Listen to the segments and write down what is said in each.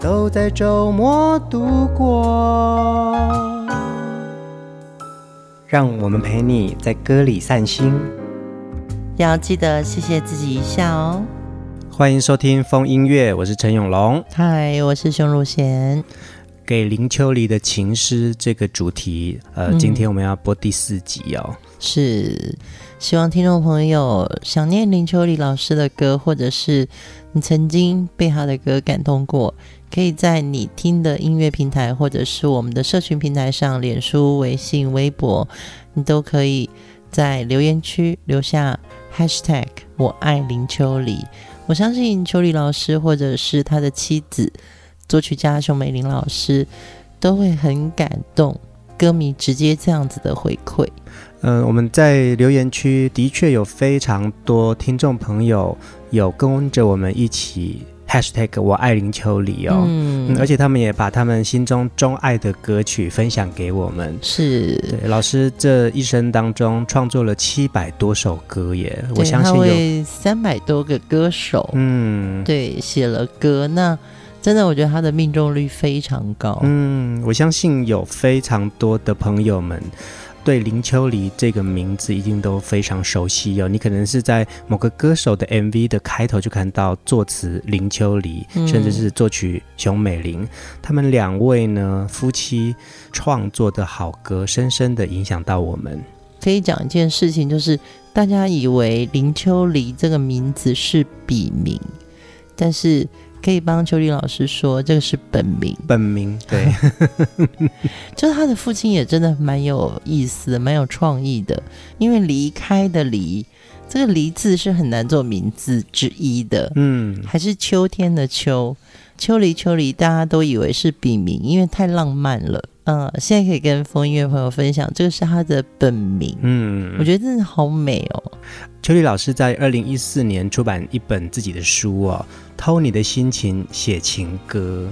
都在周末度过。让我们陪你在歌里散心，要记得谢谢自己一下哦。欢迎收听风音乐，我是陈永龙。嗨，我是熊汝贤。给林秋离的情诗这个主题今天我们要播第4集哦。是，希望听众朋友想念林秋离老师的歌，或者是你曾经被他的歌感动过，可以在你听的音乐平台或者是我们的社群平台上，脸书、微信、微博，你都可以在留言区留下 hashtag 我爱林秋离。我相信秋离老师或者是他的妻子作曲家熊美玲老师都会很感动，歌迷直接这样子的回馈。我们在留言区的确有非常多听众朋友有跟着我们一起 hashtag 我爱林秋离哦。而且他们也把他们心中钟爱的歌曲分享给我们。是，对，老师这一生当中创作了700多首歌耶，我相信有300多个歌手对写了歌，那真的我觉得他的命中率非常高。我相信有非常多的朋友们对林秋离这个名字一定都非常熟悉哦。你可能是在某个歌手的 MV 的开头就看到作词林秋离，甚至是作曲熊美玲，他们2位呢夫妻创作的好歌，深深的影响到我们。可以讲一件事情，就是大家以为林秋离这个名字是笔名，但是可以帮秋离老师说这个是本名。本名，对。就是他的父亲也真的蛮有意思的，蛮有创意的，因为离开的离，这个离字是很难做名字之一的。还是秋天的秋，秋离秋离大家都以为是笔名，因为太浪漫了。现在可以跟风音乐朋友分享，这个是他的本名。我觉得真的好美哦。秋离老师在2014年出版一本自己的书哦，偷你的心情写情歌。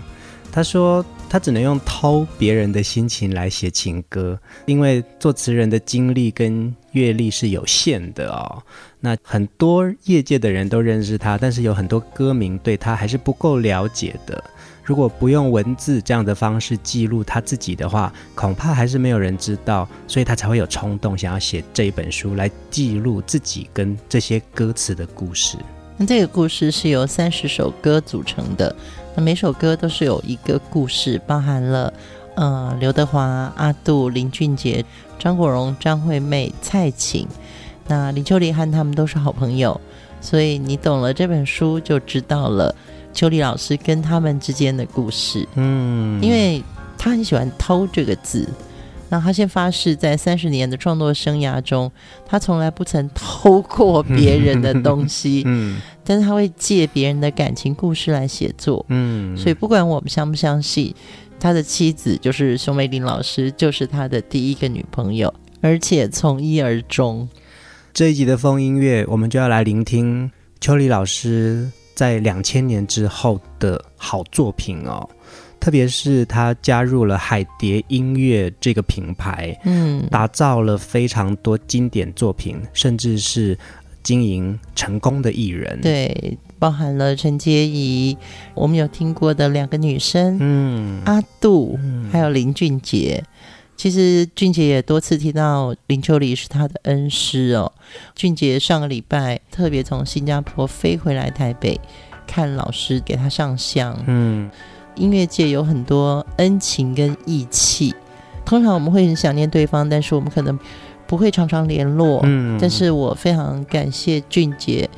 他说他只能用偷别人的心情来写情歌，因为作词人的经历跟阅历是有限的哦。那很多业界的人都认识他，但是有很多歌迷对他还是不够了解的。如果不用文字这样的方式记录他自己的话，恐怕还是没有人知道，所以他才会有冲动想要写这一本书来记录自己跟这些歌词的故事。那这个故事是由30首歌组成的，那每首歌都是有一个故事，包含了刘德华、阿杜、林俊杰、张国荣、张惠妹、蔡琴。那林秋离和他们都是好朋友，所以你懂了这本书就知道了秋离老师跟他们之间的故事。因为他很喜欢偷这个字，那他先发誓在30年的创作生涯中，他从来不曾偷过别人的东西。但是他会借别人的感情故事来写作。所以不管我们相不相信，他的妻子就是熊美玲老师，就是他的第1个女朋友，而且从一而终。这一集的风音乐，我们就要来聆听秋离老师在2000年之后的好作品哦。特别是他加入了海蝶音乐这个品牌，打造了非常多经典作品，甚至是经营成功的艺人。对，包含了陈洁仪，我们有听过的2个女生，阿杜，还有林俊杰。其实俊杰也多次提到林秋离是他的恩师哦。俊杰上个礼拜特别从新加坡飞回来台北看老师给他上香。音乐界有很多恩情跟义气，通常我们会很想念对方，但是我们可能不会常常联络。但是我非常感谢俊杰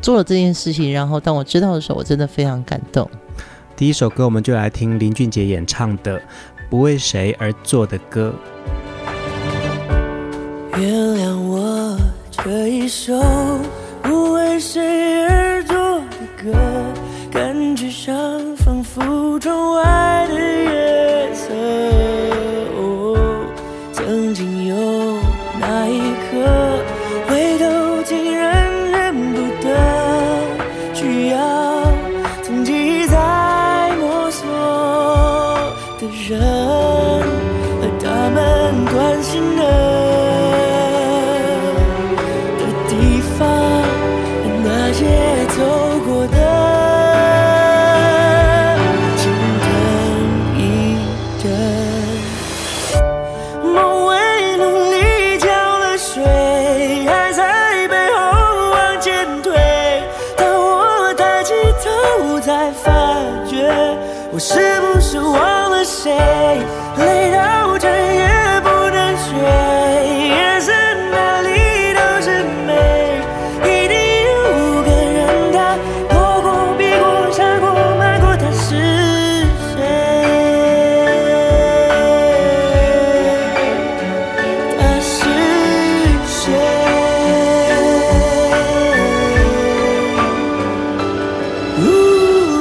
做了这件事情，然后当我知道的时候，我真的非常感动。第1首歌我们就来听林俊杰演唱的不为谁而做的歌。原谅我这一首不为谁而做的歌，感觉上仿佛窗外的沉寂在摸索的人和他们关心的地方，和那些走过的青灯一灯，梦为努力浇了水，还在背后往前推。当我抬起头才发觉，我是不是忘了谁，累到整夜不能睡。夜色哪里都是美，一定有个人他躲过避过闪过瞒过，他是谁，他是谁。当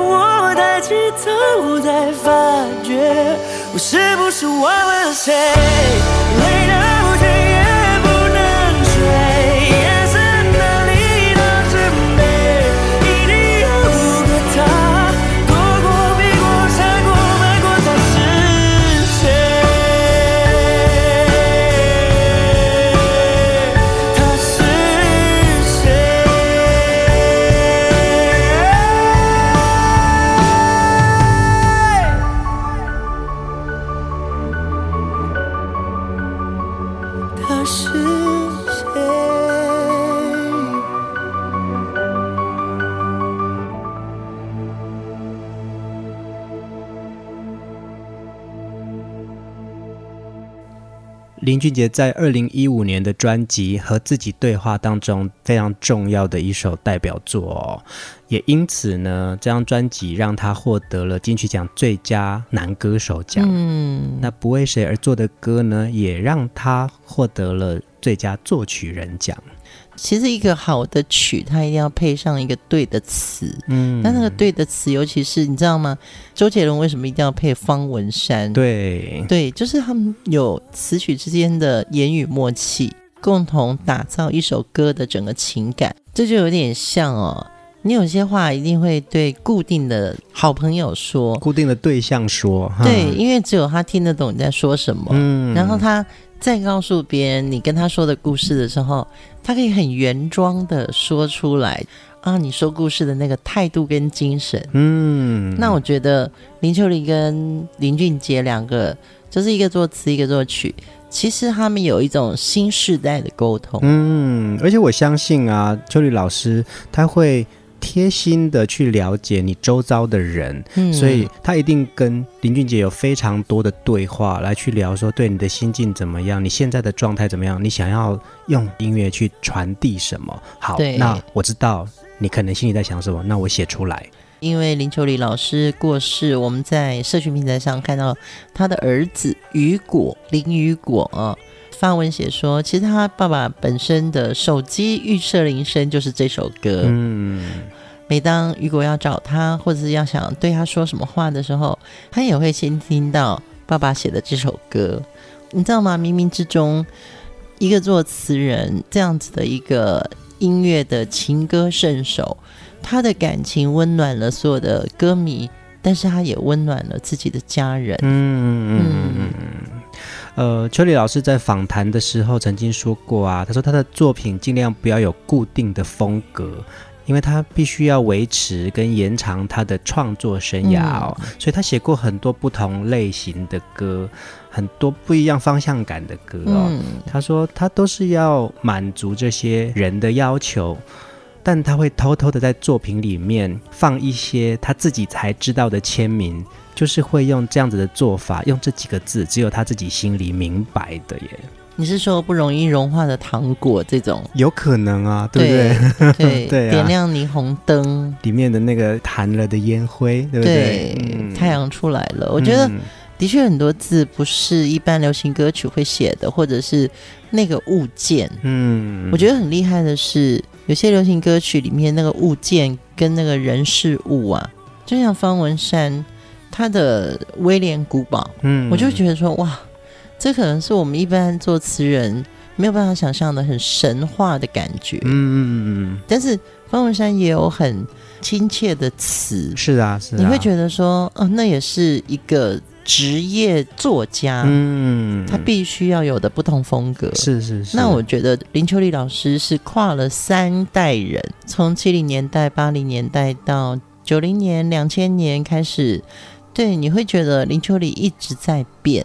我抬起头才发觉，我是不是忘了谁，累到整夜不能睡。夜色哪里都是美，一定有个他躲过避过闪过瞒过，他是谁，他是谁。他是谁？林俊杰在2015年的专辑《和自己对话》当中非常重要的一首代表作哦，也因此呢，这张专辑让他获得了金曲奖最佳男歌手奖。那不为谁而作的歌呢，也让他获得了最佳作曲人奖。其实一个好的曲，它一定要配上一个对的词。但那个对的词，尤其是你知道吗？周杰伦为什么一定要配方文山？对，就是他们有词曲之间的言语默契，共同打造一首歌的整个情感。这就有点像哦。你有些话一定会对固定的好朋友说，固定的对象说，对，因为只有他听得懂你在说什么。然后他再告诉别人你跟他说的故事的时候，他可以很原装的说出来啊，你说故事的那个态度跟精神。那我觉得林秋离跟林俊杰两个，就是一个作词一个作曲，其实他们有一种新世代的沟通。而且我相信啊，秋离老师他会贴心的去了解你周遭的人，所以他一定跟林俊杰有非常多的对话，来去聊说对你的心境怎么样，你现在的状态怎么样，你想要用音乐去传递什么。好，那我知道你可能心里在想什么，那我写出来。因为林秋离老师过世，我们在社群平台上看到他的儿子雨果，林雨果啊，发文写说其实他爸爸本身的手机预设铃声就是这首歌。嗯，每当雨果要找他或者是要想对他说什么话的时候，他也会先听到爸爸写的这首歌，你知道吗？冥冥之中一个作词人，这样子的一个音乐的情歌圣手，他的感情温暖了所有的歌迷，但是他也温暖了自己的家人。秋离老师在访谈的时候曾经说过啊，他说他的作品尽量不要有固定的风格，因为他必须要维持跟延长他的创作生涯哦，所以他写过很多不同类型的歌，很多不一样方向感的歌哦。他说他都是要满足这些人的要求，但他会偷偷的在作品里面放一些他自己才知道的签名，就是会用这样子的做法，用这几个字只有他自己心里明白的耶。你是说不容易融化的糖果这种？有可能啊，对不对？ 对， 对、啊，点亮霓虹灯里面的那个弹了的烟灰，对不对？对，太阳出来了。我觉得的确很多字不是一般流行歌曲会写的，或者是那个物件。我觉得很厉害的是，有些流行歌曲里面那个物件跟那个人事物啊，就像方文山他的威廉古堡，我就觉得说哇，这可能是我们一般作词人没有办法想象的很神话的感觉。但是方文山也有很亲切的词，是啊，你会觉得说那也是一个职业作家，他必须要有的不同风格。是。那我觉得林秋离老师是跨了三代人，从70年代、80年代到90年、2000年开始。对，你会觉得林秋离一直在变。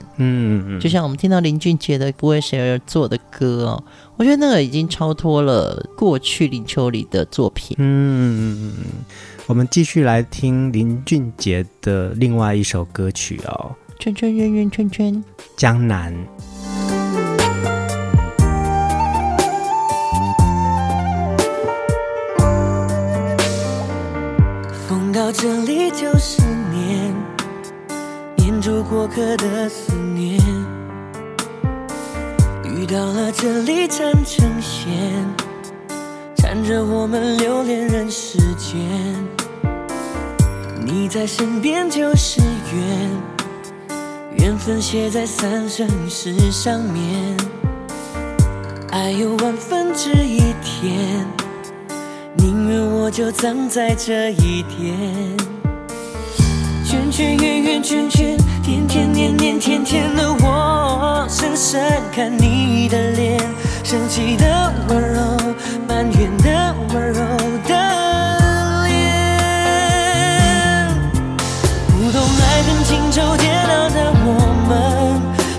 就像我们听到林俊杰的不为谁而作的歌哦，我觉得那个已经超脱了过去林秋离的作品。我们继续来听林俊杰的另外一首歌曲哦，圈圈圆圆圈圈江南。风到这里就是年，黏住过客的思念，遇到了这里缠成线，缠着我们留恋人世间。你在身边就是缘，缘分写在三生石上面，爱有万分之一甜，宁愿我就葬在这一天。圈圈圆圆圈圈，天天年年天天的我，深深看你的脸，生气的温柔，埋怨的温柔的脸。不懂爱恨情仇煎熬的我们，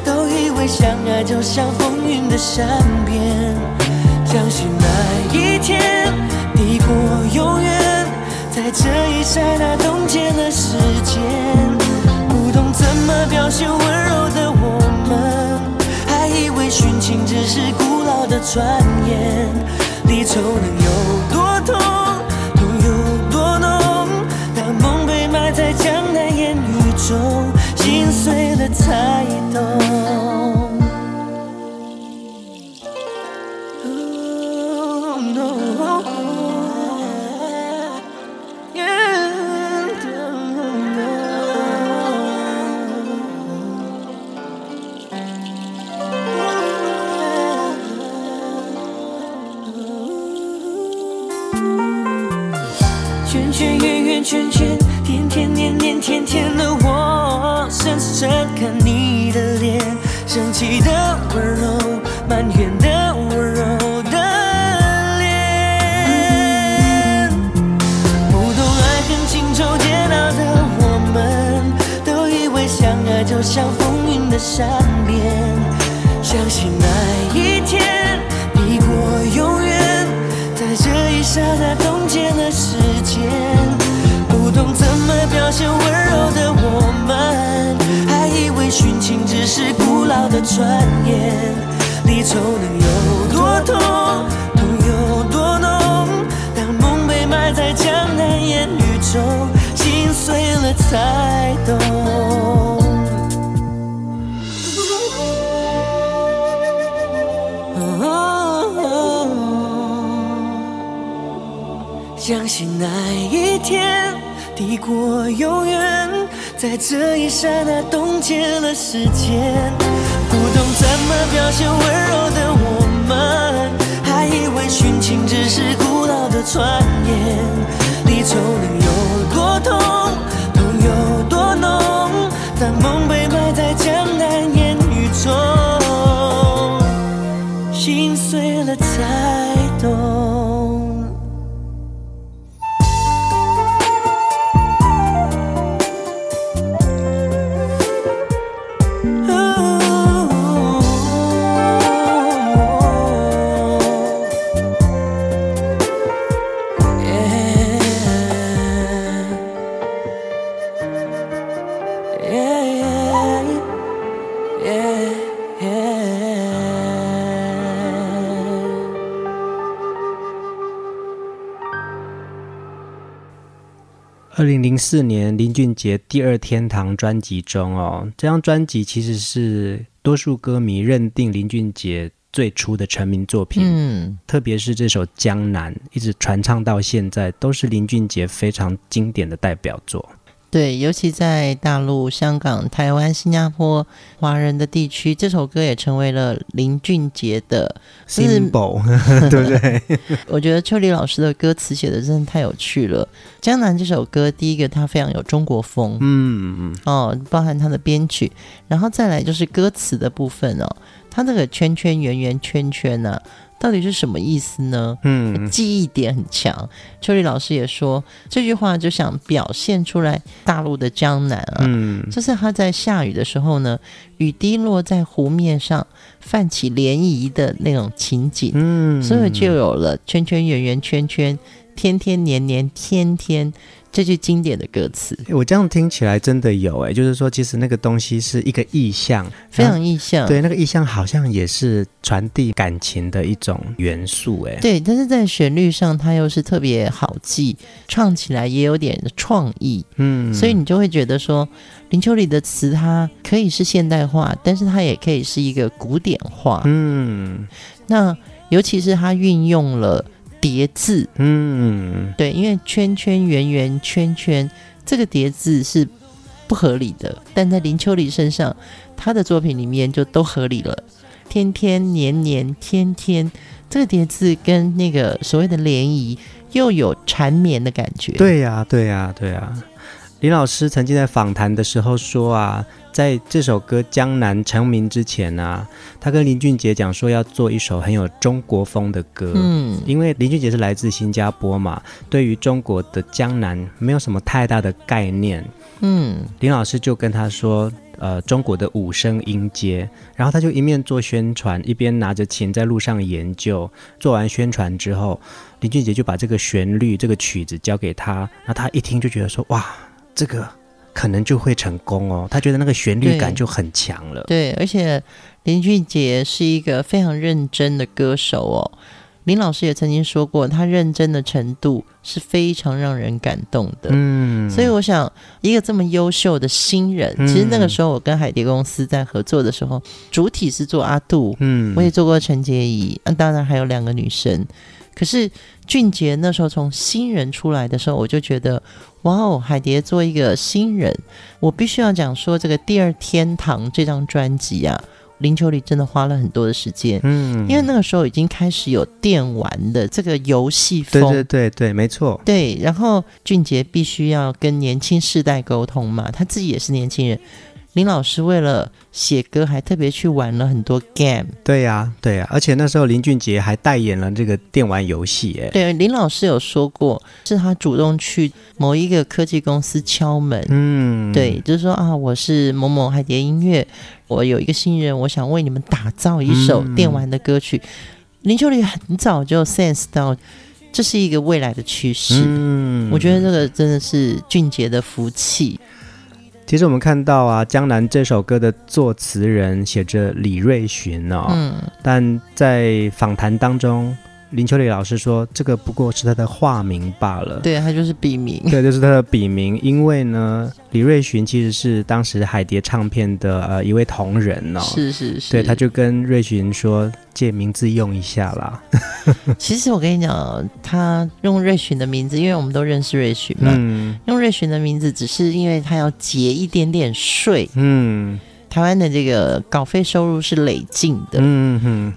都以为相爱就像风云的善变，相信那一天抵过永远，在这一刹那冻结了时间。不懂怎么表现温柔的我们，还以为殉情只是古老的传言。离愁能有多痛，痛有多浓，当梦被埋在江南烟雨中，心碎了才懂。圈圈，天天年年天天的我，深深看你的脸，生气的温柔，埋怨的温柔的脸。不懂爱恨情仇煎熬的我们，都以为相爱就像风云的善变，相信那一天抵过永远，在这一刹那冻结了时间。不懂怎么表现温柔的我们，还以为殉情只是古老的传言。离愁能有多痛，痛有多浓，当梦被埋在江南烟雨中，了才懂。相信那一天抵过永远，在这一刹那冻结了时间。不懂怎么表现温柔的我们，还以为殉情只是古老的传言。离愁能有多痛，痛有多浓，当梦被埋在江南烟雨中，心碎了才懂。2004年林俊杰第二天堂专辑中这张专辑其实是多数歌迷认定林俊杰最初的成名作品，特别是这首江南一直传唱到现在，都是林俊杰非常经典的代表作。对，尤其在大陆、香港、台湾、新加坡华人的地区，这首歌也成为了林俊杰的 symbol， 对不对？我觉得秋离老师的歌词写的真的太有趣了。江南这首歌，第一个它非常有中国风，包含它的编曲，然后再来就是歌词的部分它这个圈圈圆圆圈圈啊到底是什么意思呢？记忆点很强。秋离老师也说这句话就想表现出来大陆的江南就是他在下雨的时候呢，雨滴落在湖面上泛起涟漪的那种情景，所以就有了圈圈圆圆圈圈天天年年天天这句经典的歌词。我这样听起来真的有就是说其实那个东西是一个意象，非常意象，对，那个意象好像也是传递感情的一种元素对，但是在旋律上它又是特别好记，唱起来也有点创意所以你就会觉得说林秋离的词它可以是现代化，但是它也可以是一个古典化那尤其是它运用了叠字对，因为圈圈圆圆圈圈这个叠字是不合理的，但在林秋离身上他的作品里面就都合理了。天天年年天天这个叠字跟那个所谓的涟漪又有缠绵的感觉。对呀。林老师曾经在访谈的时候说在这首歌《江南》成名之前他跟林俊杰讲说要做一首很有中国风的歌因为林俊杰是来自新加坡嘛，对于中国的江南没有什么太大的概念林老师就跟他说中国的五声音阶，然后他就一面做宣传一边拿着琴在路上研究，做完宣传之后林俊杰就把这个旋律这个曲子交给他，那他一听就觉得说哇这个可能就会成功他觉得那个旋律感就很强了。 对，而且林俊杰是一个非常认真的歌手林老师也曾经说过他认真的程度是非常让人感动的所以我想一个这么优秀的新人其实那个时候我跟海蝶公司在合作的时候主体是做阿杜我也做过陈洁仪当然还有两个女生，可是俊杰那时候从新人出来的时候我就觉得哇海蝶做一个新人，我必须要讲说这个第二天堂这张专辑林秋离真的花了很多的时间因为那个时候已经开始有电玩的这个游戏风，对，没错，对，然后俊杰必须要跟年轻世代沟通嘛，他自己也是年轻人，林老师为了写歌还特别去玩了很多 game。 对啊，而且那时候林俊杰还代言了这个电玩游戏对，林老师有说过是他主动去某一个科技公司敲门对，就是说我是某某海蝶音乐，我有一个新人，我想为你们打造一首电玩的歌曲林秋离很早就 sense 到这是一个未来的趋势我觉得这个真的是俊杰的福气。其实我们看到江南这首歌的作词人写着李瑞寻但在访谈当中林秋离老师说这个不过是他的化名罢了，对，他就是笔名，对，就是他的笔名。因为呢李瑞寻其实是当时海蝶唱片的一位同仁哦，是是是，对，他就跟瑞寻说借名字用一下啦。其实我跟你讲，他用瑞寻的名字，因为我们都认识瑞寻嘛，用瑞寻的名字只是因为他要节一点点税，台湾的这个稿费收入是累进的，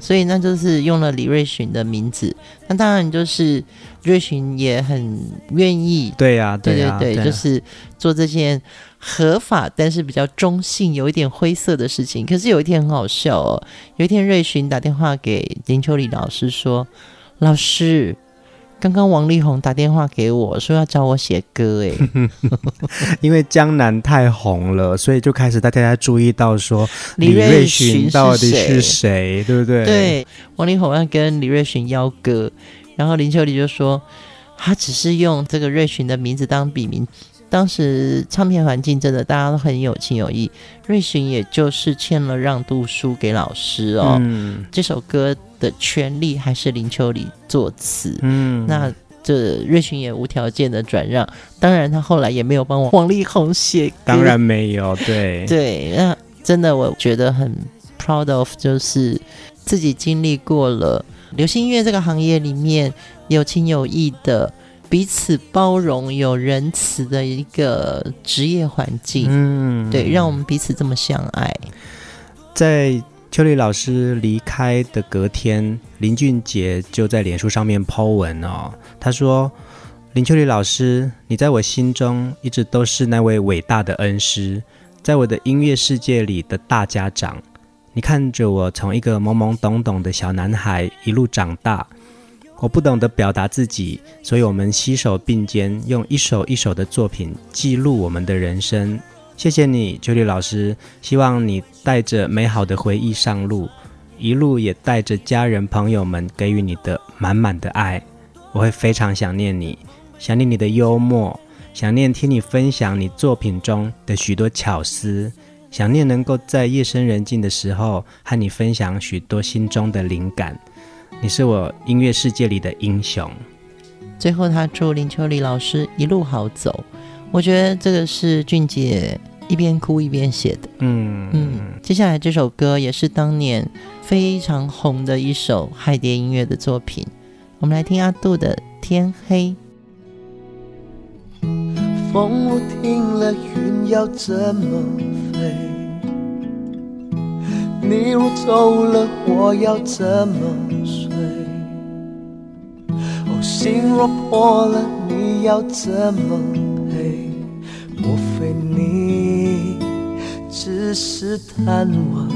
所以那就是用了李瑞寻的名字。那当然就是瑞寻也很愿意，对呀，对啊，对对对，就是做这件合法但是比较中性有一点灰色的事情。可是有一天很好笑哦，有一天瑞寻打电话给林秋离老师说，老师刚刚王力宏打电话给我说要找我写歌耶。因为江南太红了，所以就开始大家注意到说李瑞寻到底是谁，对不对？对，王力宏要跟李瑞寻邀歌，然后林秋离就说他只是用这个瑞寻的名字当笔名。当时唱片环境真的大家都很有情有义，瑞寻也就是欠了让渡书给老师哦，这首歌的权利还是林秋离作词，那这瑞寻也无条件的转让。当然他后来也没有帮王力宏写歌，当然没有，对对，那真的我觉得很 proud of， 就是自己经历过了流行音乐这个行业里面有情有义的彼此包容有仁慈的一个职业环境，对，让我们彼此这么相爱。在秋离老师离开的隔天，林俊杰就在脸书上面po文哦，他说林秋离老师，你在我心中一直都是那位伟大的恩师，在我的音乐世界里的大家长，你看着我从一个懵懵懂懂的小男孩一路长大，我不懂得表达自己，所以我们携手并肩，用一首一首的作品记录我们的人生。谢谢你，秋离老师，希望你带着美好的回忆上路，一路也带着家人朋友们给予你的满满的爱。我会非常想念你，想念你的幽默，想念听你分享你作品中的许多巧思，想念能够在夜深人静的时候和你分享许多心中的灵感。你是我音乐世界里的英雄。最后他祝林秋离老师一路好走，我觉得这个是俊杰一边哭一边写的。接下来这首歌也是当年非常红的一首海蝶音乐的作品，我们来听阿杜的《天黑》。风忽听了云要怎么飞，你若走了我要怎么睡，心若破了你要怎么，莫非你只是贪玩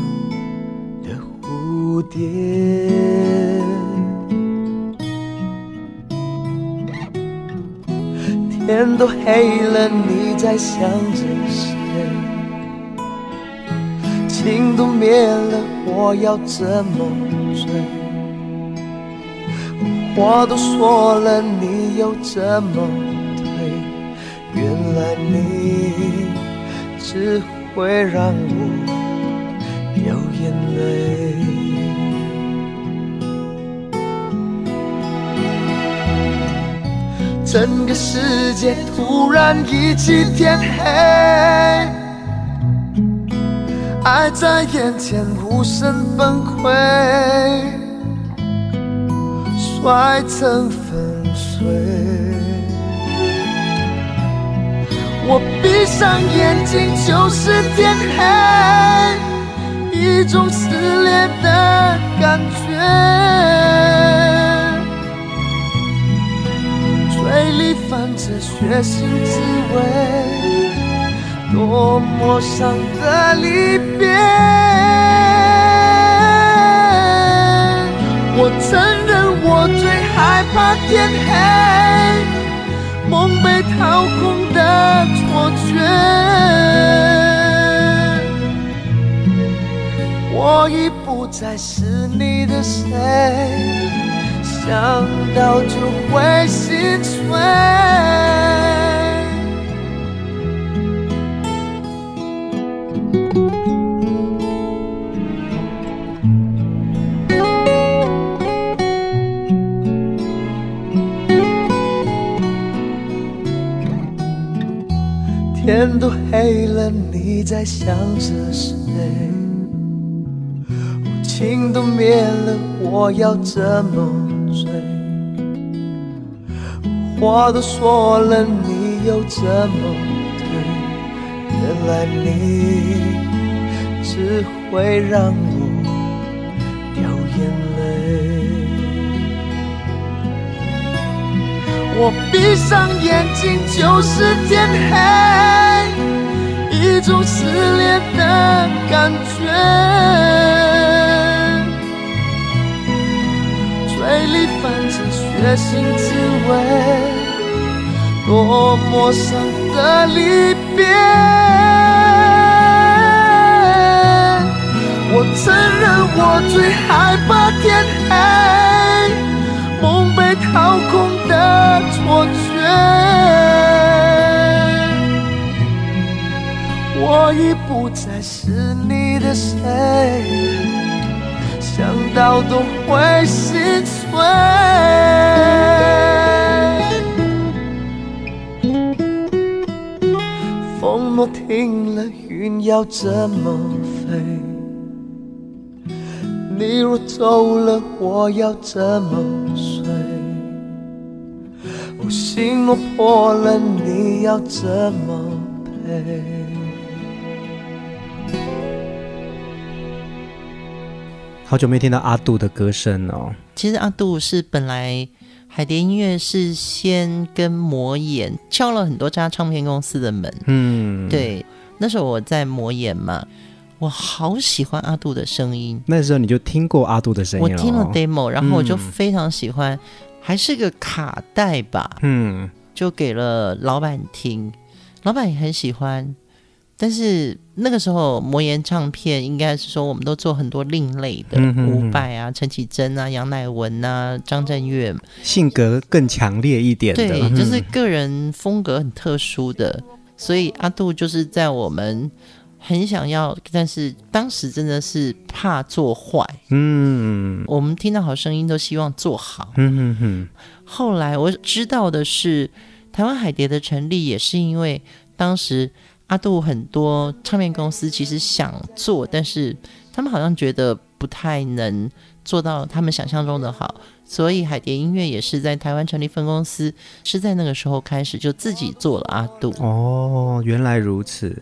的蝴蝶？天都黑了你在想着谁，情都灭了我要怎么追，话都说了你又怎么，原来你只会让我流眼泪。整个世界突然一起天黑，爱在眼前无声崩溃，摔成粉碎。我闭上眼睛就是天黑，一种撕裂的感觉，嘴里泛着血腥滋味，多么伤的离别。我承认我最害怕天黑，梦被掏空的错觉，我已不再是你的谁，想到就会心碎。在想着谁，我情都灭了，我要怎么追？话都说了，你又怎么对？原来你只会让我掉眼泪。我闭上眼睛就是天黑，一种撕裂的感觉，嘴里泛着血腥滋味，多么伤的离别。我承认我最害怕天黑，梦被掏空的错觉，我已不再是你的谁，想到都会心碎。风若停了，云要怎么飞？你若走了，我要怎么睡？我心若破了，你要怎么陪？好久没听到阿杜的歌声哦。其实阿杜是本来海蝶音乐是先跟魔眼敲了很多家唱片公司的门，对，那时候我在魔眼嘛，我好喜欢阿杜的声音。那时候你就听过阿杜的声音？我听了 demo， 然后我就非常喜欢，还是个卡带吧，就给了老板听，老板也很喜欢。但是那个时候魔岩唱片应该是说我们都做很多另类的，伍佰啊、陈绮贞啊、杨乃文啊、张震岳，性格更强烈一点的，对，就是个人风格很特殊的。所以阿杜就是在我们很想要，但是当时真的是怕做坏，我们听到好声音都希望做好，后来我知道的是台湾海蝶的成立也是因为当时阿杜很多唱片公司其实想做，但是他们好像觉得不太能做到他们想象中的好，所以海蝶音乐也是在台湾成立分公司，是在那个时候开始就自己做了阿杜。哦，原来如此。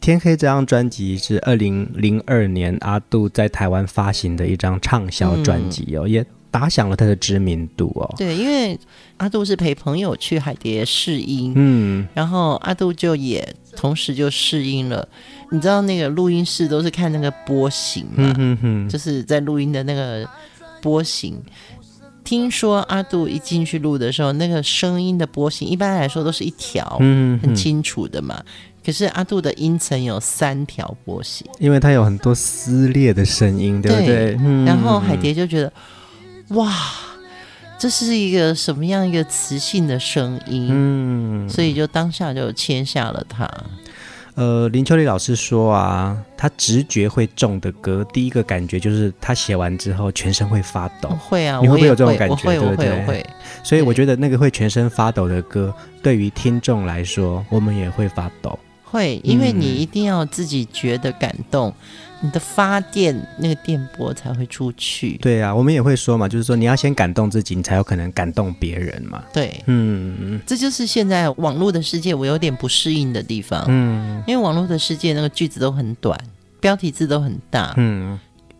天黑这张专辑是2002年阿杜在台湾发行的一张畅销专辑哦，也打响了他的知名度哦。对，因为阿杜是陪朋友去海蝶试音，然后阿杜就也同时就试音了。你知道那个录音室都是看那个波形嘛，就是在录音的那个波形。听说阿杜一进去录的时候，那个声音的波形一般来说都是一条，很清楚的嘛。可是阿杜的音层有3条波形，因为它有很多撕裂的声音，对不对？然后海蝶就觉得，哇，这是一个什么样一个磁性的声音，所以就当下就签下了它。林秋离老师说啊，他直觉会中的歌，第一个感觉就是他写完之后全身会发抖。会啊，你会不会有这种感觉？对不对？我会。所以我觉得那个会全身发抖的歌，对于听众来说，我们也会发抖。会，因为你一定要自己觉得感动，你的发电那个电波才会出去。对啊，我们也会说嘛，就是说你要先感动自己，你才有可能感动别人嘛。对，这就是现在网络的世界我有点不适应的地方。因为网络的世界那个句子都很短，标题字都很大，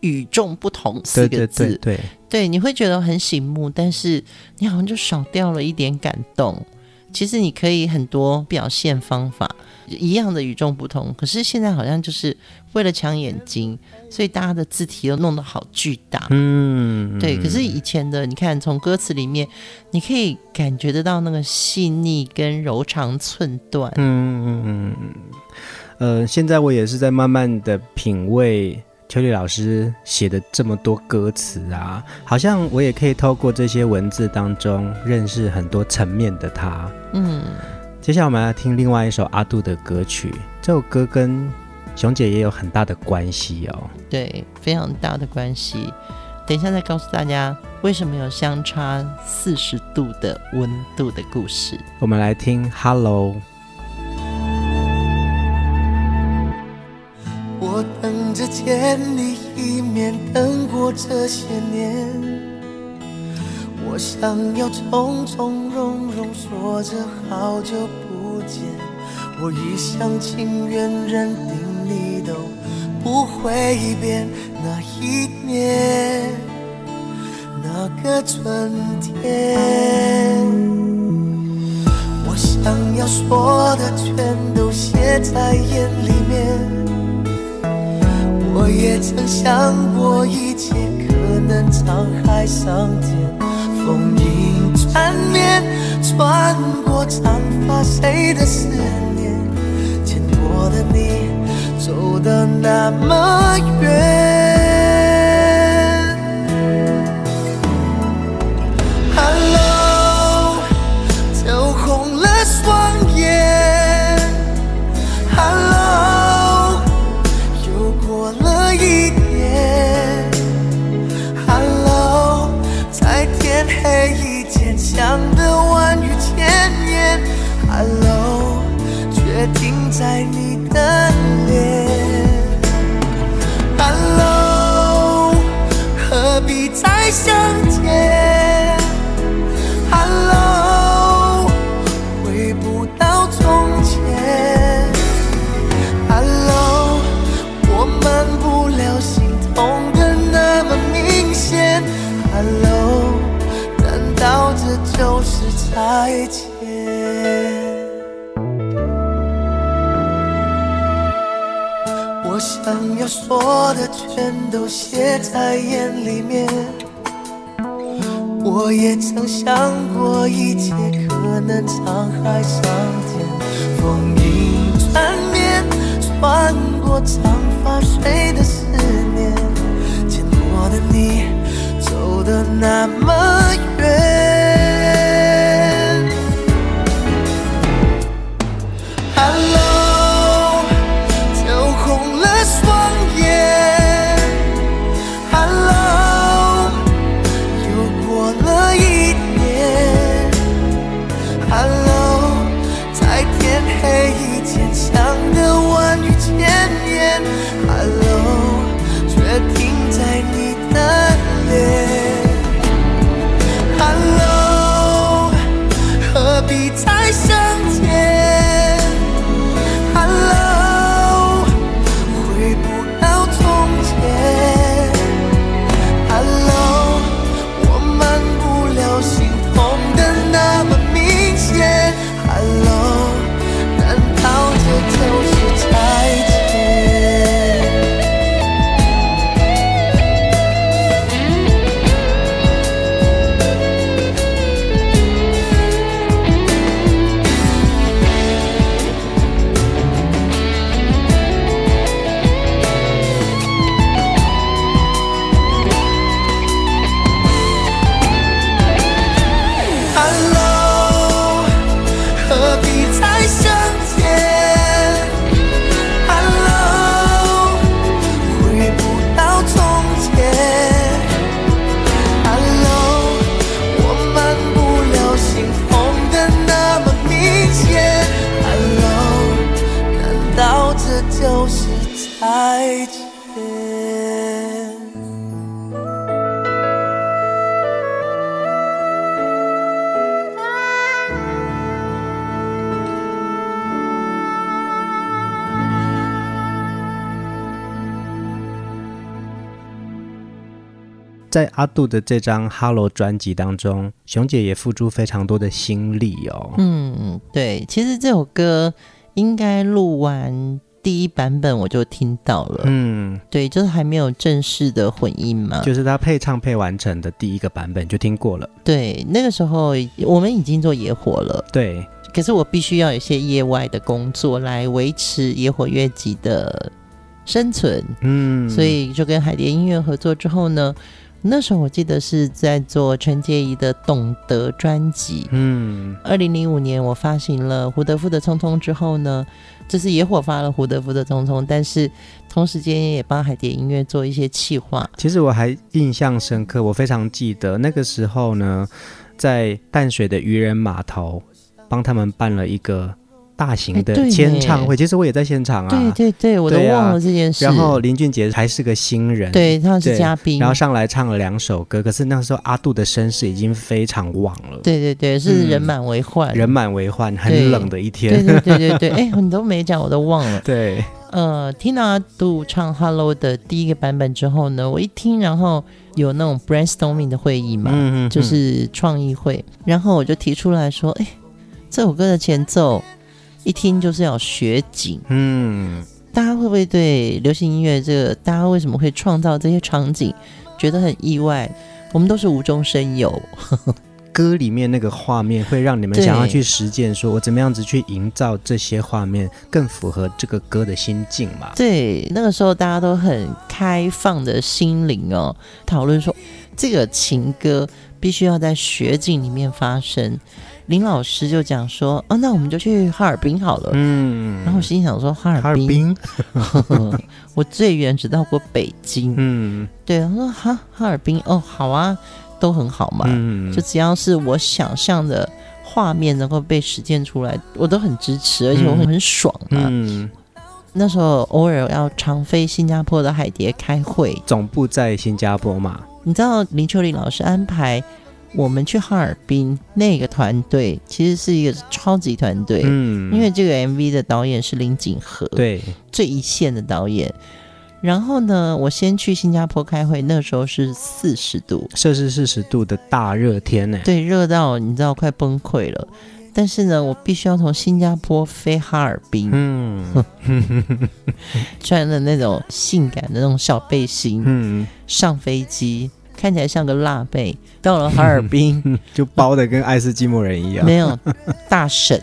与众不同4个字，对，你会觉得很醒目，但是你好像就少掉了一点感动。其实你可以很多表现方法一样的与众不同，可是现在好像就是为了抢眼睛，所以大家的字体都弄得好巨大。对，可是以前的你看，从歌词里面你可以感觉得到那个细腻跟柔肠寸断。现在我也是在慢慢的品味秋离老师写的这么多歌词啊，好像我也可以透过这些文字当中认识很多层面的他。接下来我们来听另外一首阿杜的歌曲，这首歌跟熊姐也有很大的关系哦。对，非常大的关系。等一下再告诉大家为什么有相差40度的温度的故事。我们来听 Hello。我等着见你一面，等过这些年，我想要从从容容说着好久不见，我一厢情愿认定你都不会变。那一年，那个春天，想要说的全都写在眼里面，我也曾想过一切可能沧海桑田，风影缠绵，穿过长发谁的思念，牵过的你走得那么远。 Hello，双眼 Hello， 又过了一年 Hello， 在天黑以前想的万语千言 Hello， 却停在你的脸 Hello， 何必再相见 Hello，Hello， 难道这就是再见？我想要说的全都写在眼里面，我也曾想过一切可能沧海桑田，风影缠绵，穿过长发谁的思念，牵过的你走得那么远。 Hello， 就红了双眼 Hello， 又过了一年 Hello， 在天黑以前想的万语千言 Hello， 却停在你的脸。Hello， 何必再相见 Hello， 回不到从前 Hello， 我慢不了心痛的那么明显 Hello， 难道这就是再见？在阿杜的这张 Hello 专辑当中，熊姐也付出非常多的心力哦。嗯，对，其实这首歌应该录完第一版本我就听到了，嗯，对，就是还没有正式的混音嘛，就是他配唱配完成的第一个版本就听过了。对，那个时候我们已经做野火了，对，可是我必须要有一些业外的工作来维持野火乐集的生存，嗯，所以就跟海蝶音乐合作之后呢，那时候我记得是在做陈洁仪的《懂得》专辑，嗯，2005年我发行了胡德夫的《匆匆》之后呢，就是也火发了胡德夫的《匆匆》，但是同时间也帮海蝶音乐做一些企划。其实我还印象深刻，我非常记得那个时候呢，在淡水的渔人码头帮他们办了一个大型的签唱会，其实我也在现场啊。对对对，我都忘了这件事。然后林俊杰还是个新人，对，他是嘉宾，然后上来唱了2首歌，可是那时候阿杜的声势已经非常旺了。对对对，是人满为患，人满为患，很冷的一天。对对对对对，哎，你都没讲，我都忘了。对，听到阿杜唱 Hello 的第一个版本之后呢，我一听，然后有那种 brainstorming 的会议嘛，就是创意会，然后我就提出来说，哎，这首歌的前奏一听就是要雪景。嗯，大家会不会对流行音乐这个，大家为什么会创造这些场景觉得很意外？我们都是无中生有。歌里面那个画面会让你们想要去实践，说我怎么样子去营造这些画面更符合这个歌的心境嘛。对，那个时候大家都很开放的心灵哦，讨论说这个情歌必须要在雪景里面发生。林老师就讲说，哦，那我们就去哈尔滨好了。嗯，然后我心想说哈尔滨我最远只到过北京。嗯，对，我说哈尔滨哦，好啊，都很好嘛。嗯，就只要是我想象的画面能够被实践出来，我都很支持，而且我很爽嘛。嗯，那时候偶尔要常飞新加坡的海蝶开会，总部在新加坡嘛。你知道林秋离老师安排我们去哈尔滨，那个团队其实是一个超级团队。嗯，因为这个 MV 的导演是林景和，对，最一线的导演。然后呢，我先去新加坡开会，那时候是40度，摄氏40度的大热天呢。对，热到你知道快崩溃了。但是呢，我必须要从新加坡飞哈尔滨。嗯，穿了那种性感的那种小背心，上飞机。看起来像个辣妹，到了哈尔滨就包的跟爱斯基摩人一样。没有，大神。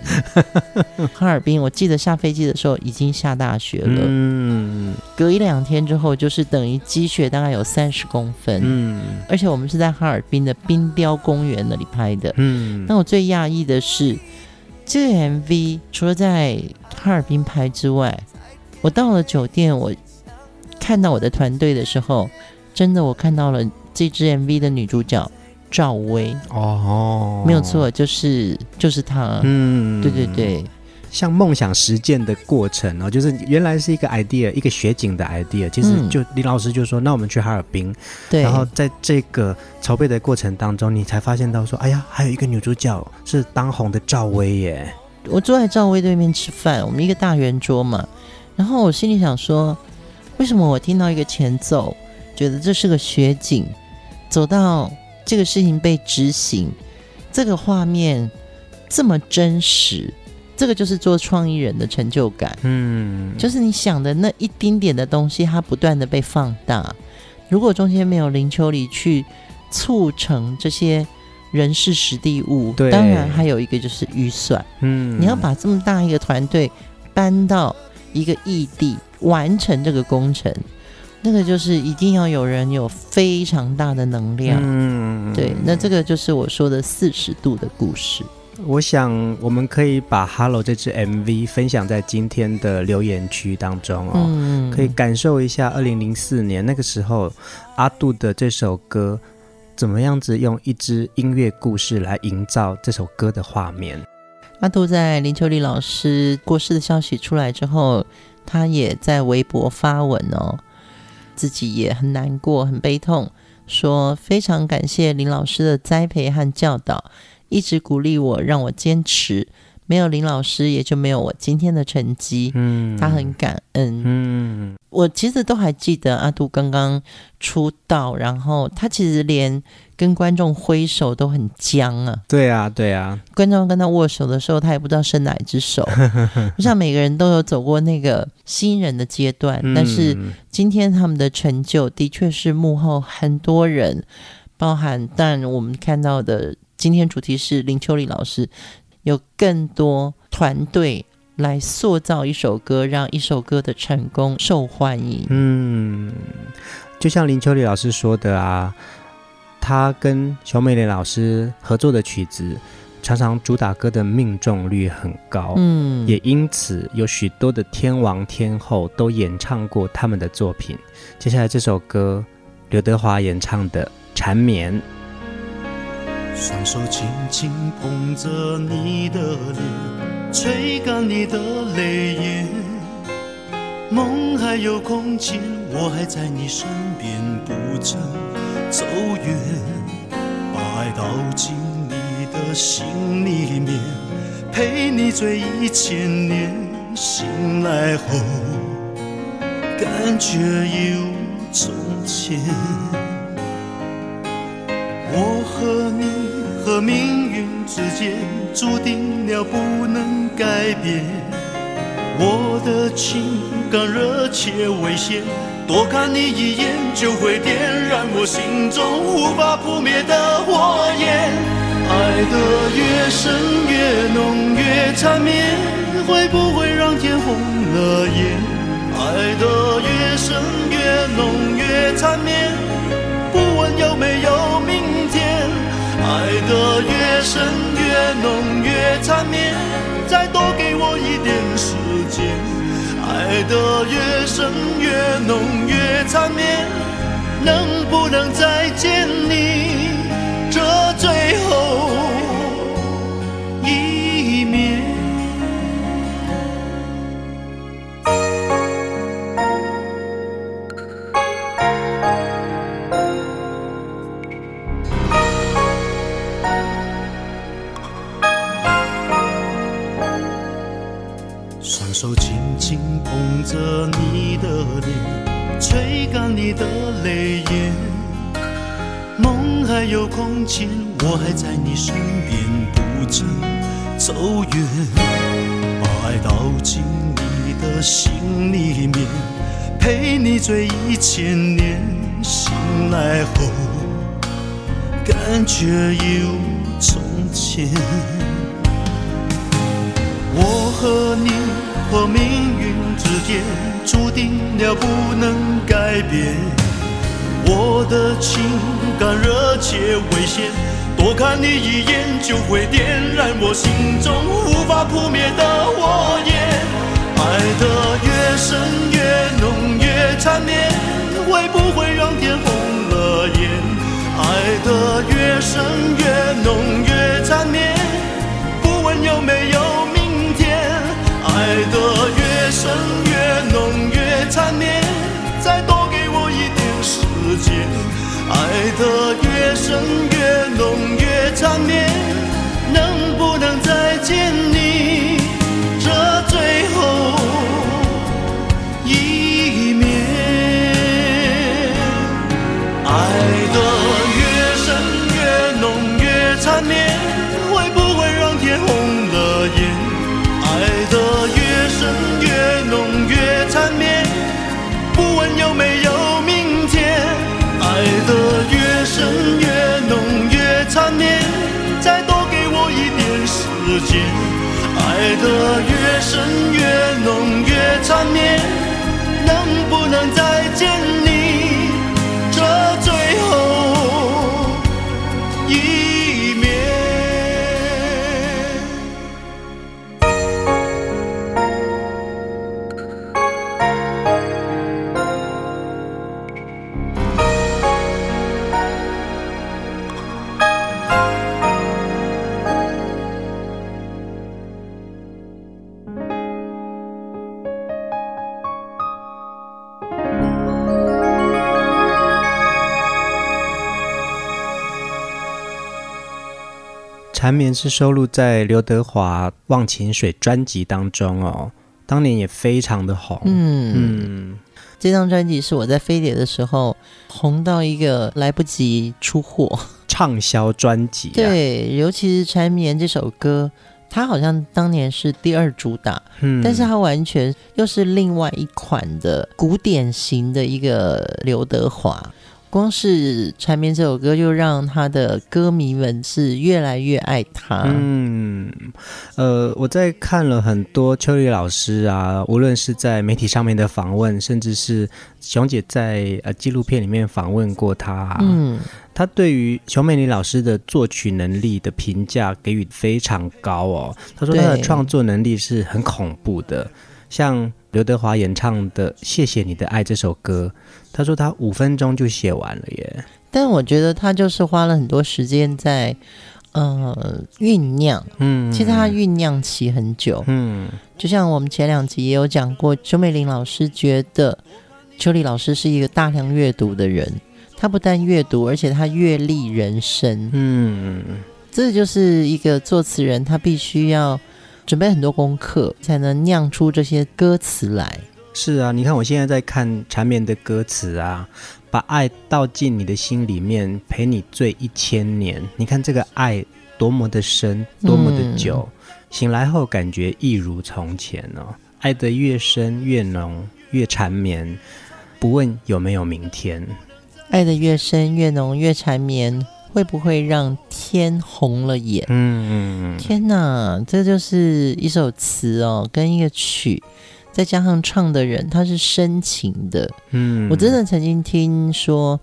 哈尔滨我记得下飞机的时候已经下大雪了。嗯，隔1-2天之后就是等于积雪大概有30公分。嗯，而且我们是在哈尔滨的冰雕公园那里拍的。嗯，那我最讶异的是这个 MV 除了在哈尔滨拍之外，我到了酒店，我看到我的团队的时候，真的我看到了这支 MV 的女主角赵薇。哦，没有错，就是她。嗯，对对对，像梦想实践的过程哦，就是原来是一个 idea， 一个雪景的 idea， 其实就林老师就说，那我们去哈尔滨。对，然后在这个筹备的过程当中，你才发现到说，哎呀，还有一个女主角是当红的赵薇耶。我坐在赵薇对面吃饭，我们一个大圆桌嘛，然后我心里想说，为什么我听到一个前奏，觉得这是个雪景，走到这个事情被执行，这个画面这么真实，这个就是做创意人的成就感。嗯，就是你想的那一丁点的东西，它不断的被放大。如果中间没有林秋离去促成这些人事实地物，当然还有一个就是预算。嗯，你要把这么大一个团队搬到一个异地完成这个工程，那个就是一定要有人有非常大的能量。嗯，对，那这个就是我说的40度的故事。我想我们可以把 Hello 这支 MV 分享在今天的留言区当中哦。嗯，可以感受一下2004年那个时候阿杜的这首歌怎么样子用一支音乐故事来营造这首歌的画面。阿杜在林秋离老师过世的消息出来之后，他也在微博发文哦，自己也很难过很悲痛，说非常感谢林老师的栽培和教导，一直鼓励我，让我坚持，没有林老师也就没有我今天的成绩。嗯，他很感恩。嗯，我其实都还记得阿杜刚刚出道，然后他其实连跟观众挥手都很僵啊。对啊对啊，观众跟他握手的时候他也不知道伸哪一只手。我想每个人都有走过那个新人的阶段。但是今天他们的成就的确是幕后很多人，包含但我们看到的今天主题是林秋离老师，有更多团队来塑造一首歌，让一首歌的成功受欢迎。嗯，就像林秋离老师说的啊，他跟熊美莲老师合作的曲子常常主打歌的命中率很高。嗯，也因此有许多的天王天后都演唱过他们的作品。接下来这首歌刘德华演唱的《缠绵》。双手轻轻捧着你的脸，吹干你的泪眼，梦还有空间，我还在你身边，不曾走远，爱到进你的心里面，陪你醉1000年，醒来后感觉已无从前。我和你和命运之间注定了不能改变，我的情感热切危险，多看你一眼就会点燃我心中无法扑灭的火焰。爱得越深越浓越缠绵，会不会让天红了眼？爱得越深越浓越缠绵，不问有没有明天。爱得越深越浓越缠绵，再多给我一点时间。爱得越深越浓越缠绵，能不能再见你这最后一面？手轻轻捧着你的脸，吹干你的泪眼，梦还有空间，我还在你身边，不曾走远，把爱倒进你的心里面，陪你醉1000年，醒来后感觉已无从前。我和你和命运之间注定了不能改变，我的情感热切危险，多看你一眼就会点燃我心中无法扑灭的火焰。爱得越深越浓越缠绵，会不会让天红了眼？爱得越深越浓越缠绵，不问有没有明天。爱得越深越浓越缠绵，再多给我一点时间。爱得越深越浓越缠绵，能不能再见你这最后一面？爱得越深越浓越缠绵，会不会让天红了眼？爱得越深越浓越缠绵，不问有没有明天。爱得越深越浓越缠绵，再多给我一点时间。爱得越深越浓越缠绵，能不能再见你这最后一面？缠绵是收录在刘德华《忘情水》专辑当中哦，当年也非常的红。这张专辑是我在飞碟的时候红到一个来不及出货，畅销专辑。对，尤其是《缠绵》这首歌，它好像当年是第2主打，但是它完全又是另外一款的古典型的一个刘德华。光是《缠绵》这首歌就让他的歌迷们是越来越爱他。我在看了很多秋丽老师啊，无论是在媒体上面的访问，甚至是熊姐在纪录片里面访问过他他对于熊美玲老师的作曲能力的评价给予非常高哦。他说他的创作能力是很恐怖的，像刘德华演唱的《谢谢你的爱》这首歌，他说他5分钟就写完了耶。但我觉得他就是花了很多时间在酝酿，嗯，其实它酝酿期很久，嗯，就像我们前两集也有讲过，邱美玲老师觉得邱丽老师是一个大量阅读的人，他不但阅读，而且他阅历人生，嗯，这就是一个作词人，他必须要准备很多功课，才能酿出这些歌词来。是啊，你看我现在在看缠绵的歌词啊，把爱倒进你的心里面，陪你醉1000年。你看这个爱多么的深，多么的久，醒来后感觉一如从前哦。爱得越深越浓越缠绵，不问有没有明天。爱得越深越浓越缠绵，会不会让天红了眼？嗯，天哪，这就是一首词哦，跟一个曲。再加上唱的人他是深情的，嗯，我真的曾经听说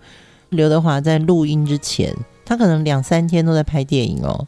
刘德华在录音之前他可能2-3天都在拍电影哦，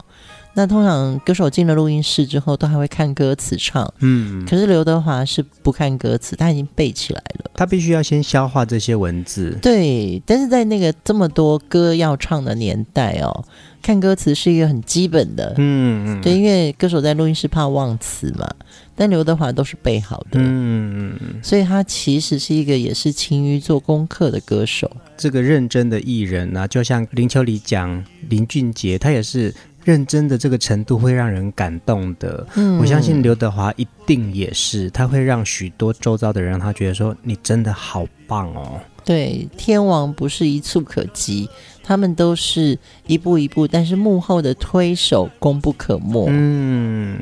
那通常歌手进了录音室之后都还会看歌词唱，嗯，可是刘德华是不看歌词，他已经背起来了，他必须要先消化这些文字。对，但是在那个这么多歌要唱的年代哦，看歌词是一个很基本的，嗯，对，因为歌手在录音室怕忘词嘛，但刘德华都是背好的，嗯，所以他其实是一个也是勤于做功课的歌手，这个认真的艺人啊，就像林秋离讲林俊杰，他也是认真的这个程度会让人感动的，嗯，我相信刘德华一定也是，他会让许多周遭的人他觉得说你真的好棒哦。对，天王不是一蹴可及，他们都是一步一步，但是幕后的推手功不可没。嗯，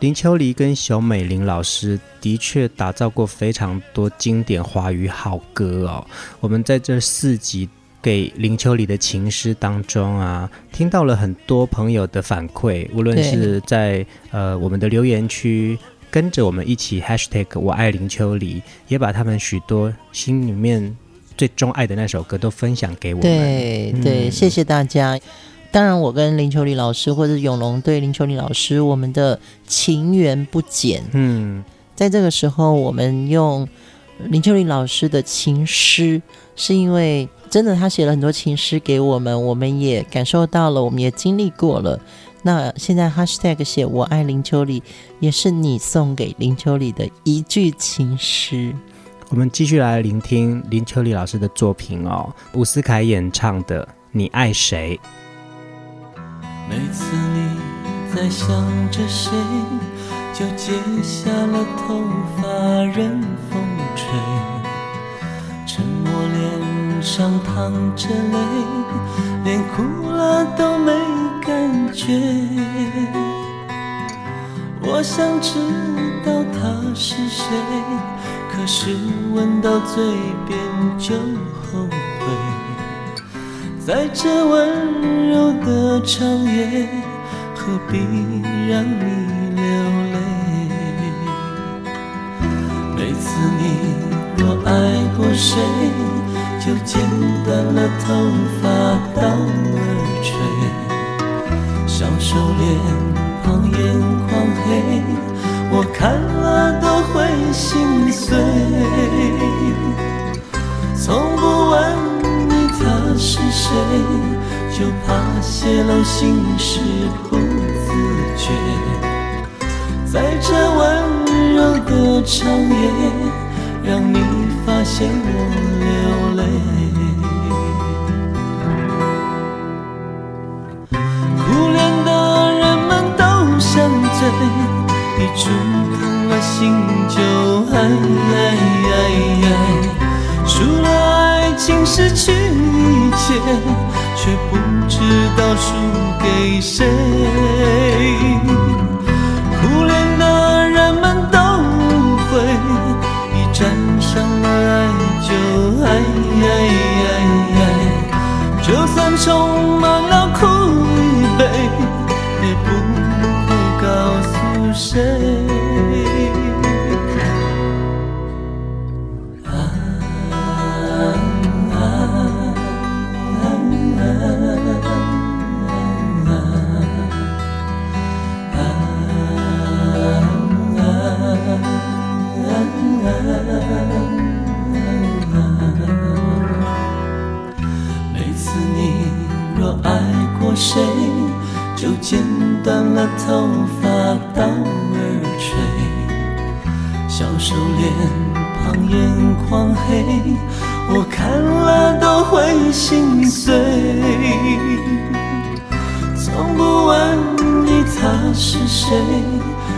林秋离跟熊美玲老师的确打造过非常多经典华语好歌哦。我们在这4集给林秋离的情诗当中啊，听到了很多朋友的反馈，无论是在我们的留言区跟着我们一起 hashtag 我爱林秋离，也把他们许多心里面最钟爱的那首歌都分享给我们。对对，嗯，谢谢大家。当然我跟林秋离老师或者永隆对林秋离老师我们的情缘不减，嗯，在这个时候我们用林秋离老师的情诗，是因为真的他写了很多情诗给我们，我们也感受到了，我们也经历过了。那现在 hashtag 写我爱林秋离也是你送给林秋离的一句情诗。我们继续来聆听林秋离老师的作品哦，伍思凯演唱的《你爱谁》。每次你在想着谁，就解下了头发任风吹，沉默脸上淌着泪，连哭了都没感觉。我想知道他是谁，可是闻到嘴边就后悔，在这温柔的长夜，何必让你流泪。每次你若爱过谁，就剪断了头发当耳垂，小手脸庞眼眶黑，我看了都会心碎。从不问你他是谁，就怕泄露心事不自觉，在这温柔的长夜，让你发现我流泪。苦恋的人们都想醉，你触痛了心就爱，除了爱情失去一切，却不知道输给谁。苦恋的人们都误会，一沾上了爱就爱，就算充满了苦与悲，也不告诉谁。啊啊啊啊啊啊！每次你若爱过谁，就剪断了头发到耳垂，小手脸庞眼眶黑，我看了都会心碎。从不问你他是谁，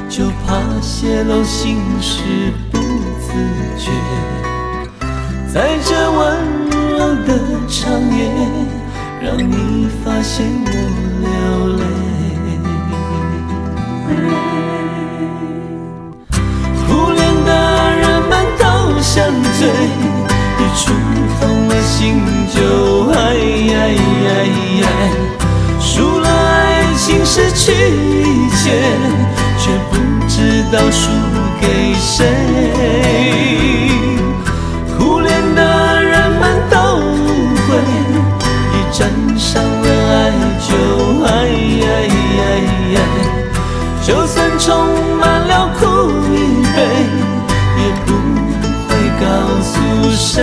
就怕泄露心事不自觉，在这温柔的长夜，让你发现我流泪。相对，你触痛了心就爱，输了爱情失去一切，却不知道输给谁。忽略的人们都误会，一沾上了爱就爱，就算充满了苦与悲，也不告诉谁。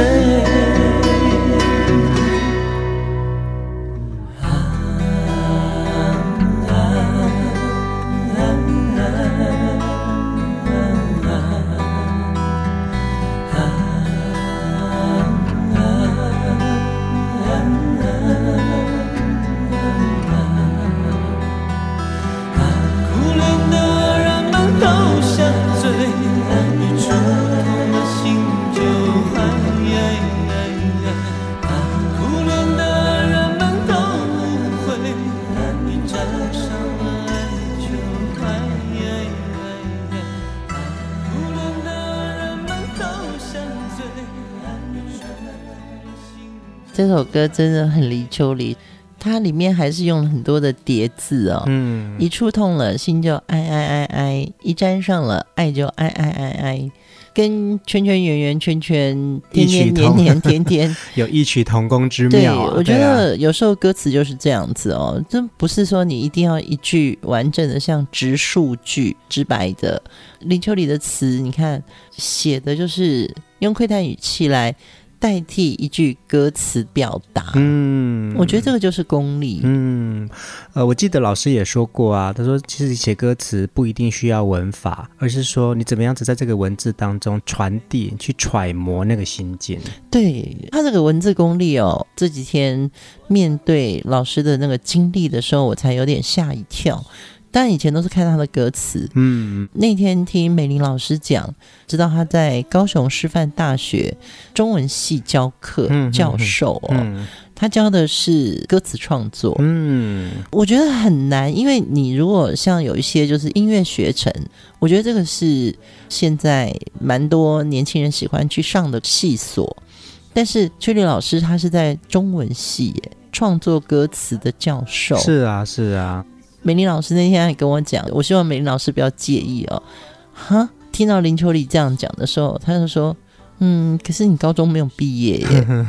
苦恋的人们都想醉，你触痛了心这首歌真的很离秋离，它里面还是用了很多的叠字哦。一触痛了心就爱，一沾上了爱就爱，跟圈圈圆圆圈圈天天年年天天有异曲同工之妙、啊、对，我觉得有时候歌词就是这样子哦，这不是说你一定要一句完整的像直述句直白的。林秋离的词你看写的就是用窥探语气来代替一句歌词表达，我觉得这个就是功力。我记得老师也说过啊，他说其实写歌词不一定需要文法，而是说你怎么样子在这个文字当中传递，去揣摩那个心境。对，他这个文字功力哦，这几天面对老师的那个经历的时候，我才有点吓一跳。但以前都是看他的歌词，那天听美玲老师讲，知道他在高雄师范大学中文系教课、教授哦，他教的是歌词创作，我觉得很难，因为你如果像有一些就是音乐学程，我觉得这个是现在蛮多年轻人喜欢去上的系所，但是秋离老师他是在中文系耶创作歌词的教授，是啊。美玲老师那天还跟我讲，我希望美玲老师不要介意哦。哈，听到林秋离这样讲的时候，他就说：“可是你高中没有毕业耶，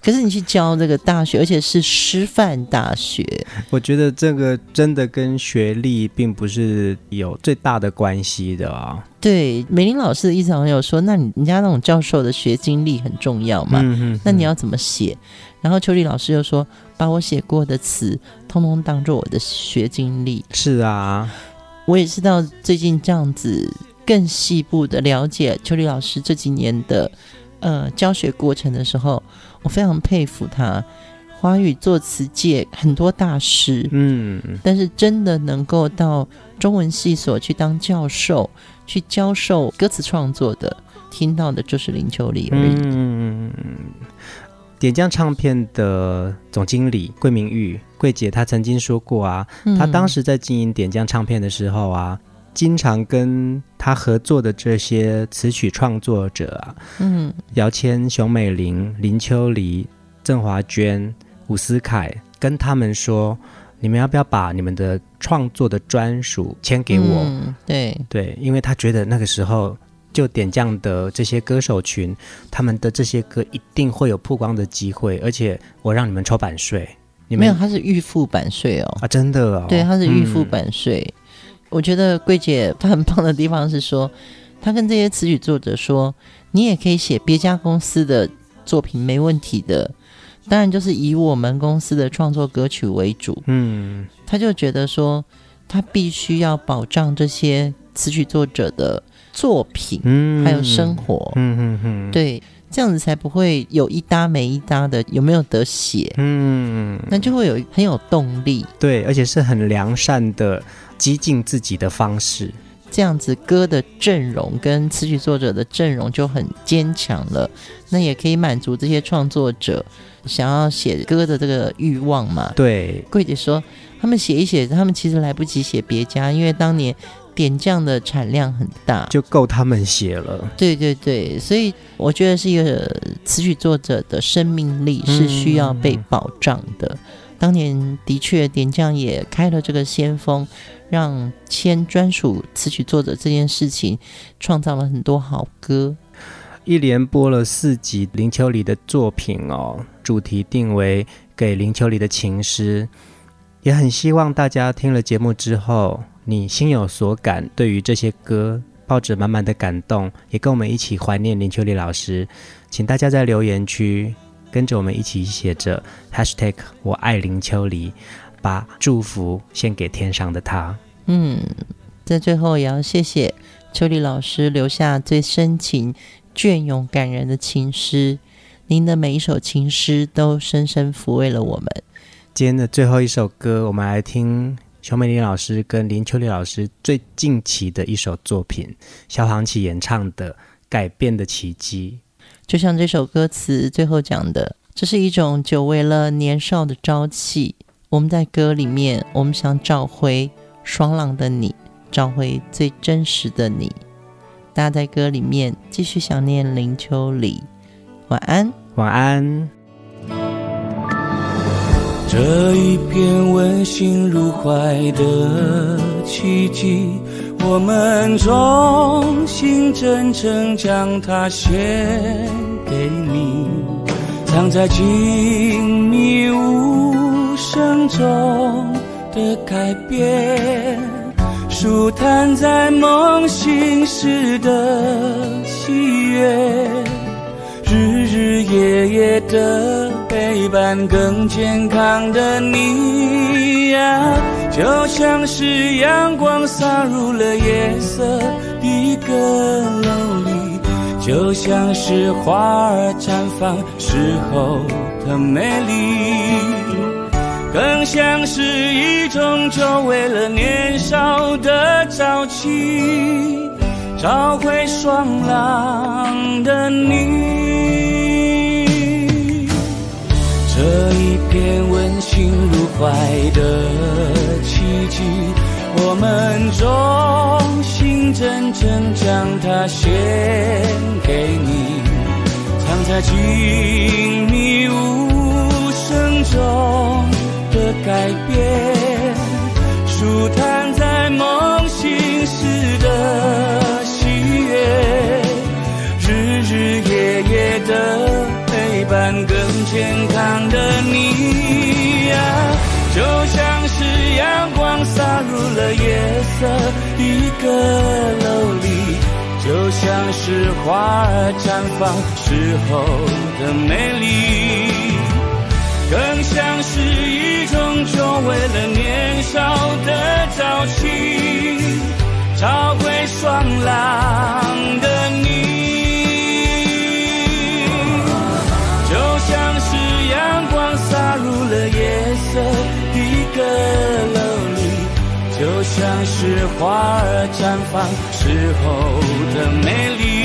可是你去教这个大学，而且是师范大学。”我觉得这个真的跟学历并不是有最大的关系的啊。对，美玲老师的意思好像有说，那你人家那种教授的学经历很重要嘛，那你要怎么写？然后秋离老师又说，把我写过的词通通当作我的学经历。是啊，我也是到最近这样子更细部的了解秋离老师这几年的教学过程的时候，我非常佩服他。华语作词界很多大师，但是真的能够到中文系所去当教授，去教授歌词创作的，听到的就是林秋离而已。点将唱片的总经理桂明玉桂姐，她曾经说过啊，她当时在经营点将唱片的时候啊，经常跟她合作的这些词曲创作者啊，姚谦、熊美玲、林秋离、郑华娟、伍思凯，跟他们说，你们要不要把你们的创作的专属签给我？对，因为她觉得那个时候，就点将的这些歌手群，他们的这些歌一定会有曝光的机会，而且我让你们抽版税，你们没有，他是预付版税哦，啊，真的哦，对，他是预付版税。我觉得桂姐她很棒的地方是说，她跟这些词曲作者说，你也可以写别家公司的作品，没问题的。当然就是以我们公司的创作歌曲为主，嗯，他就觉得说他必须要保障这些词曲作者的作品，嗯，还有生活，嗯嗯嗯，对，这样子才不会有一搭没一搭的，有没有得写，嗯，那就会有很有动力，对，而且是很良善的激进自己的方式，这样子歌的阵容跟词曲作者的阵容就很坚强了，那也可以满足这些创作者想要写歌的这个欲望嘛。对，桂姐说他们写一写，他们其实来不及写别家，因为当年点将的产量很大，就够他们写了。对对对，所以我觉得是一个词曲作者的生命力是需要被保障的，嗯，当年的确点将也开了这个先锋，让签专属词曲作者这件事情创造了很多好歌。一连播了4集林秋离的作品哦，主题定为给林秋离的情诗，也很希望大家听了节目之后你心有所感，对于这些歌抱着满满的感动，也跟我们一起怀念林秋离老师。请大家在留言区跟着我们一起写着 hashtag 我爱林秋离，把祝福献给天上的他。嗯，在最后也要谢谢秋离老师留下最深情隽永感人的情诗，您的每一首情诗都深深抚慰了我们。今天的最后一首歌，我们来听熊美玲老师跟林秋离老师最近期的一首作品，萧煌奇演唱的《改变的奇迹》。就像这首歌词最后讲的，这是一种久违了年少的朝气，我们在歌里面我们想找回爽朗的你，找回最真实的你。大家在歌里面继续想念林秋离，晚安晚安。这一片温馨如怀的奇迹，我们重新真正将它献给你，藏在静谧无声中的改变，舒坦在梦醒时的喜悦，日日夜夜的陪伴更健康的你呀，就像是阳光洒入了夜色的阁楼里，就像是花儿绽放时候的美丽，更像是一种久违了年少的朝气，找回爽朗的你。这一片温馨如怀的奇迹，我们衷心真正将它献给你，藏在静谧无声中的改变，舒坦在梦醒时的喜悦，日日夜夜的陪伴更健康的你呀，就像是阳光洒入了夜色的阁楼里，就像是花儿绽放时候的美丽，更像是一种久违了年少的朝气，找回爽朗的你。就像是阳光洒入了夜色的阁楼里，就像是花儿绽放时候的美丽。